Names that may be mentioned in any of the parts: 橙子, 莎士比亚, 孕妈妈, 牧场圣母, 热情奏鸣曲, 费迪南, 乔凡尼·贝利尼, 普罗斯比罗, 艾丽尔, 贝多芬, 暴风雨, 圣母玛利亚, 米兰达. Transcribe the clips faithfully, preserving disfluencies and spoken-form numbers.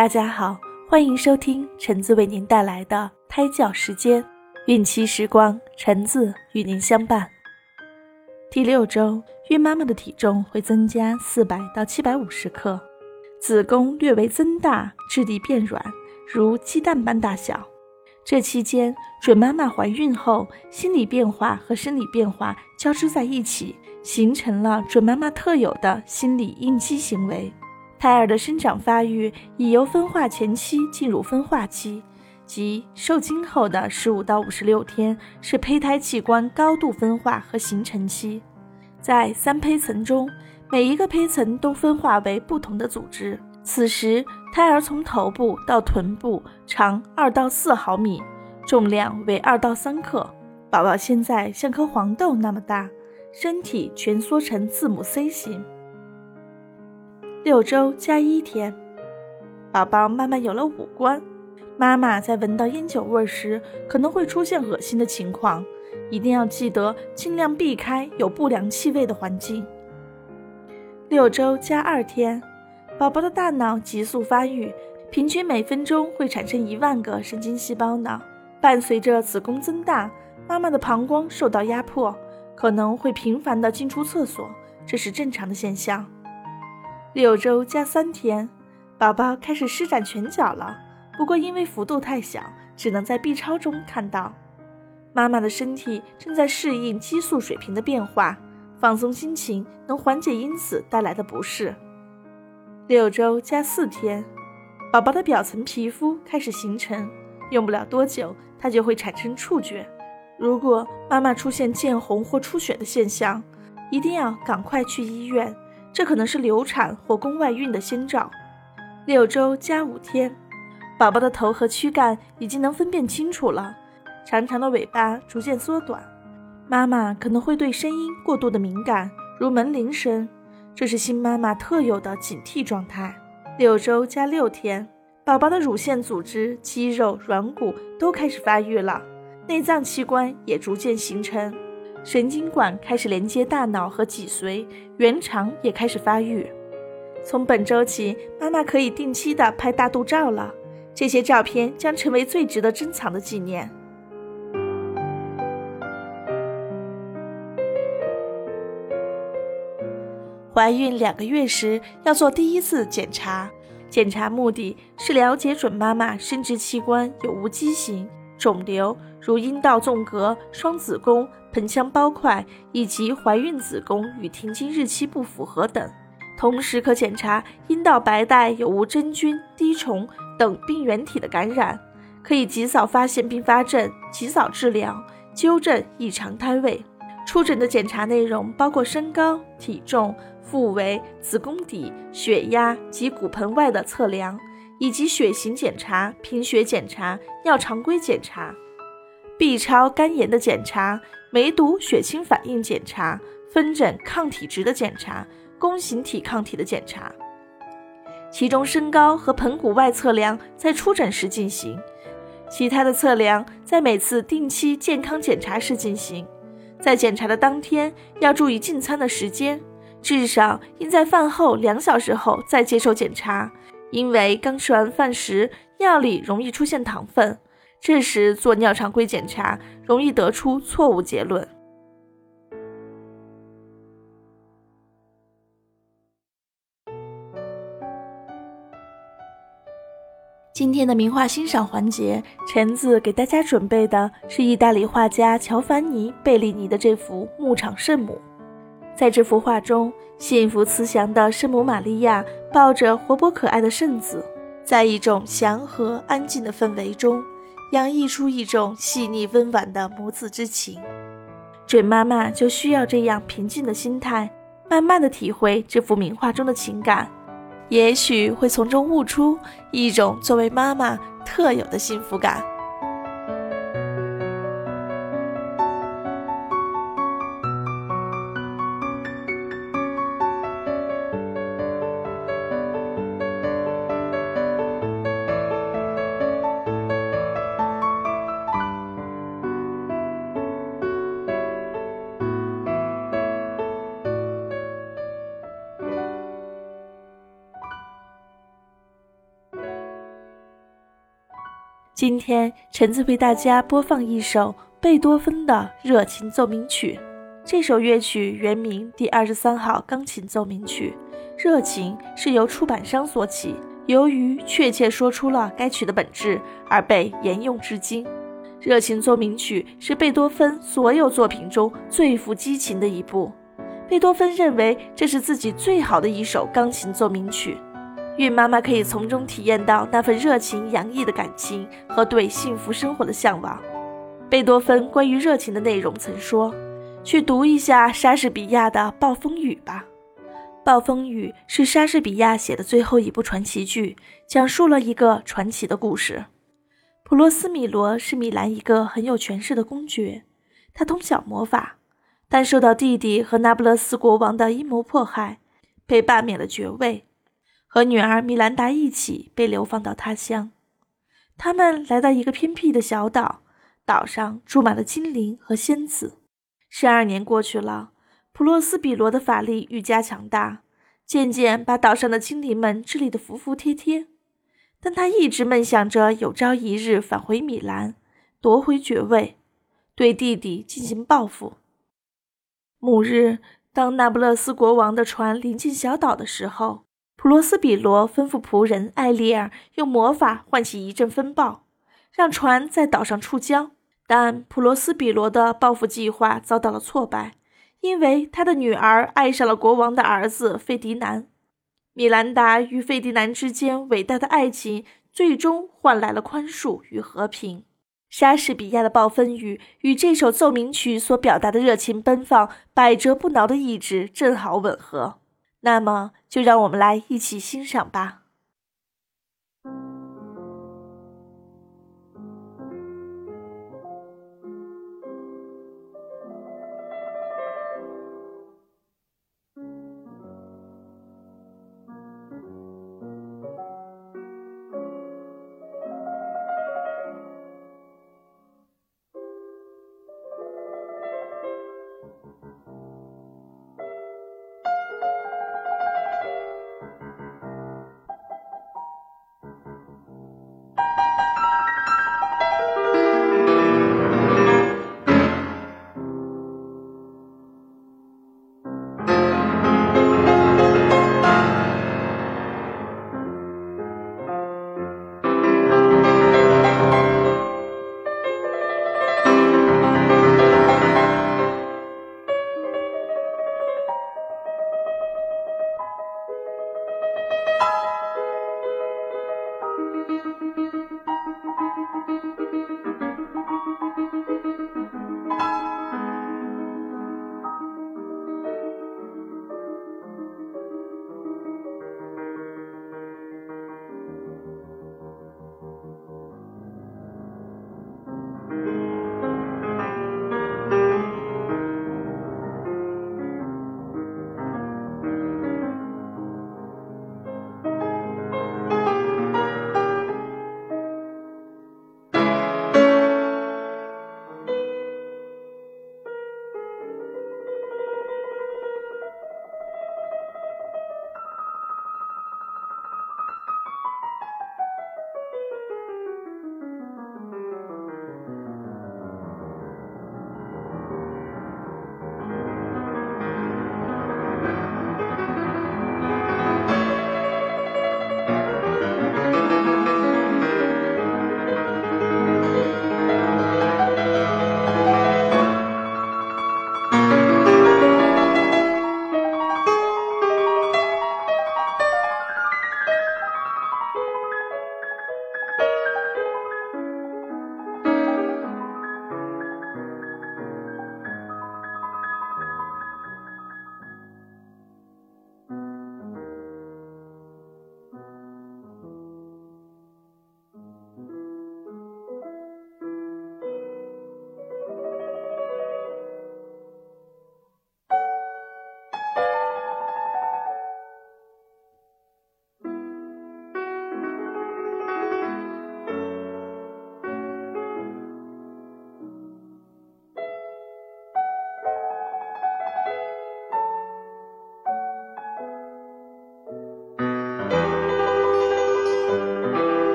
大家好，欢迎收听橙子为您带来的胎教时间，孕期时光，橙子与您相伴。第六周，孕妈妈的体重会增加四百到七百五十克，子宫略微增大，质地变软，如鸡蛋般大小。这期间，准妈妈怀孕后，心理变化和生理变化交织在一起，形成了准妈妈特有的心理应激行为。胎儿的生长发育已由分化前期进入分化期，即受精后的十五到五十六天是胚胎器官高度分化和形成期。在三胚层中，每一个胚层都分化为不同的组织。此时，胎儿从头部到臀部长二到四毫米，重量为二到三克，宝宝现在像颗黄豆那么大，身体蜷缩成字母 C 型。六周加一天，宝宝慢慢有了五官。妈妈在闻到烟酒味时可能会出现恶心的情况，一定要记得尽量避开有不良气味的环境。六周加二天，宝宝的大脑急速发育，平均每分钟会产生一万个神经细胞脑。伴随着子宫增大，妈妈的膀胱受到压迫，可能会频繁地进出厕所，这是正常的现象。六周加三天，宝宝开始施展拳脚了，不过因为幅度太小，只能在 B 超中看到。妈妈的身体正在适应激素水平的变化，放松心情能缓解因子带来的不适。六周加四天，宝宝的表层皮肤开始形成，用不了多久，它就会产生触觉。如果妈妈出现见红或出血的现象，一定要赶快去医院，这可能是流产或宫外孕的先兆。六周加五天，宝宝的头和躯干已经能分辨清楚了，长长的尾巴逐渐缩短。妈妈可能会对声音过度的敏感，如门铃声。这是新妈妈特有的警惕状态。六周加六天，宝宝的乳腺组织、肌肉、软骨都开始发育了，内脏器官也逐渐形成，神经管开始连接大脑和脊髓，原肠也开始发育。从本周起，妈妈可以定期的拍大肚照了，这些照片将成为最值得珍藏的纪念。怀孕两个月时要做第一次检查，检查目的是了解准妈妈生殖器官有无畸形、肿瘤，如阴道纵隔、双子宫、盆腔包块以及怀孕子宫与停经日期不符合等。同时可检查阴道白带有无真菌、滴虫等病原体的感染，可以及早发现并发症，及早治疗，纠正异常胎位。初诊的检查内容包括身高、体重、腹围、子宫底、血压及骨盆外的测量，以及血型检查、贫血检查、尿常规检查、B 超肝炎的检查、梅毒血清反应检查、分诊抗体值的检查、弓形体抗体的检查。其中身高和盆骨外测量在初诊时进行，其他的测量在每次定期健康检查时进行。在检查的当天要注意进餐的时间，至少应在饭后两小时后再接受检查，因为刚吃完饭时尿里容易出现糖分，这时做尿常规检查容易得出错误结论。今天的名画欣赏环节，橙子给大家准备的是意大利画家乔凡尼·贝利尼的这幅《牧场圣母》。在这幅画中，幸福慈祥的圣母玛利亚抱着活泼可爱的圣子，在一种祥和安静的氛围中，洋溢出一种细腻温婉的母子之情。准妈妈就需要这样平静的心态，慢慢的体会这幅名画中的情感，也许会从中悟出一种作为妈妈特有的幸福感。今天橙子为大家播放一首贝多芬的热情奏鸣曲，这首乐曲原名第二十三号钢琴奏鸣曲。热情是由出版商所起，由于确切说出了该曲的本质而被沿用至今。热情奏鸣曲是贝多芬所有作品中最富激情的一部，贝多芬认为这是自己最好的一首钢琴奏鸣曲。孕妈妈可以从中体验到那份热情洋溢的感情和对幸福生活的向往。贝多芬关于热情的内容曾说，去读一下莎士比亚的《暴风雨》吧。《暴风雨》是莎士比亚写的最后一部传奇剧，讲述了一个传奇的故事。普罗斯米罗是米兰一个很有权势的公爵，他通晓魔法，但受到弟弟和那不勒斯国王的阴谋迫害，被罢免了爵位，和女儿米兰达一起被流放到他乡。他们来到一个偏僻的小岛，岛上住满了精灵和仙子。十二年过去了，普洛斯比罗的法力愈加强大，渐渐把岛上的精灵们治理得服服帖帖。但他一直梦想着有朝一日返回米兰，夺回爵位，对弟弟进行报复。某日，当那不勒斯国王的船临近小岛的时候，普罗斯比罗吩咐仆人艾丽尔用魔法唤起一阵风暴，让船在岛上触礁。但普罗斯比罗的报复计划遭到了挫败，因为他的女儿爱上了国王的儿子费迪南。米兰达与费迪南之间伟大的爱情最终换来了宽恕与和平。莎士比亚的《暴风雨》与这首奏鸣曲所表达的热情奔放、百折不挠的意志正好吻合。那么就让我们来一起欣赏吧。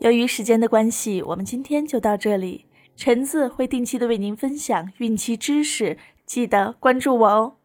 由于时间的关系，我们今天就到这里。橙子会定期的为您分享孕期知识，记得关注我哦。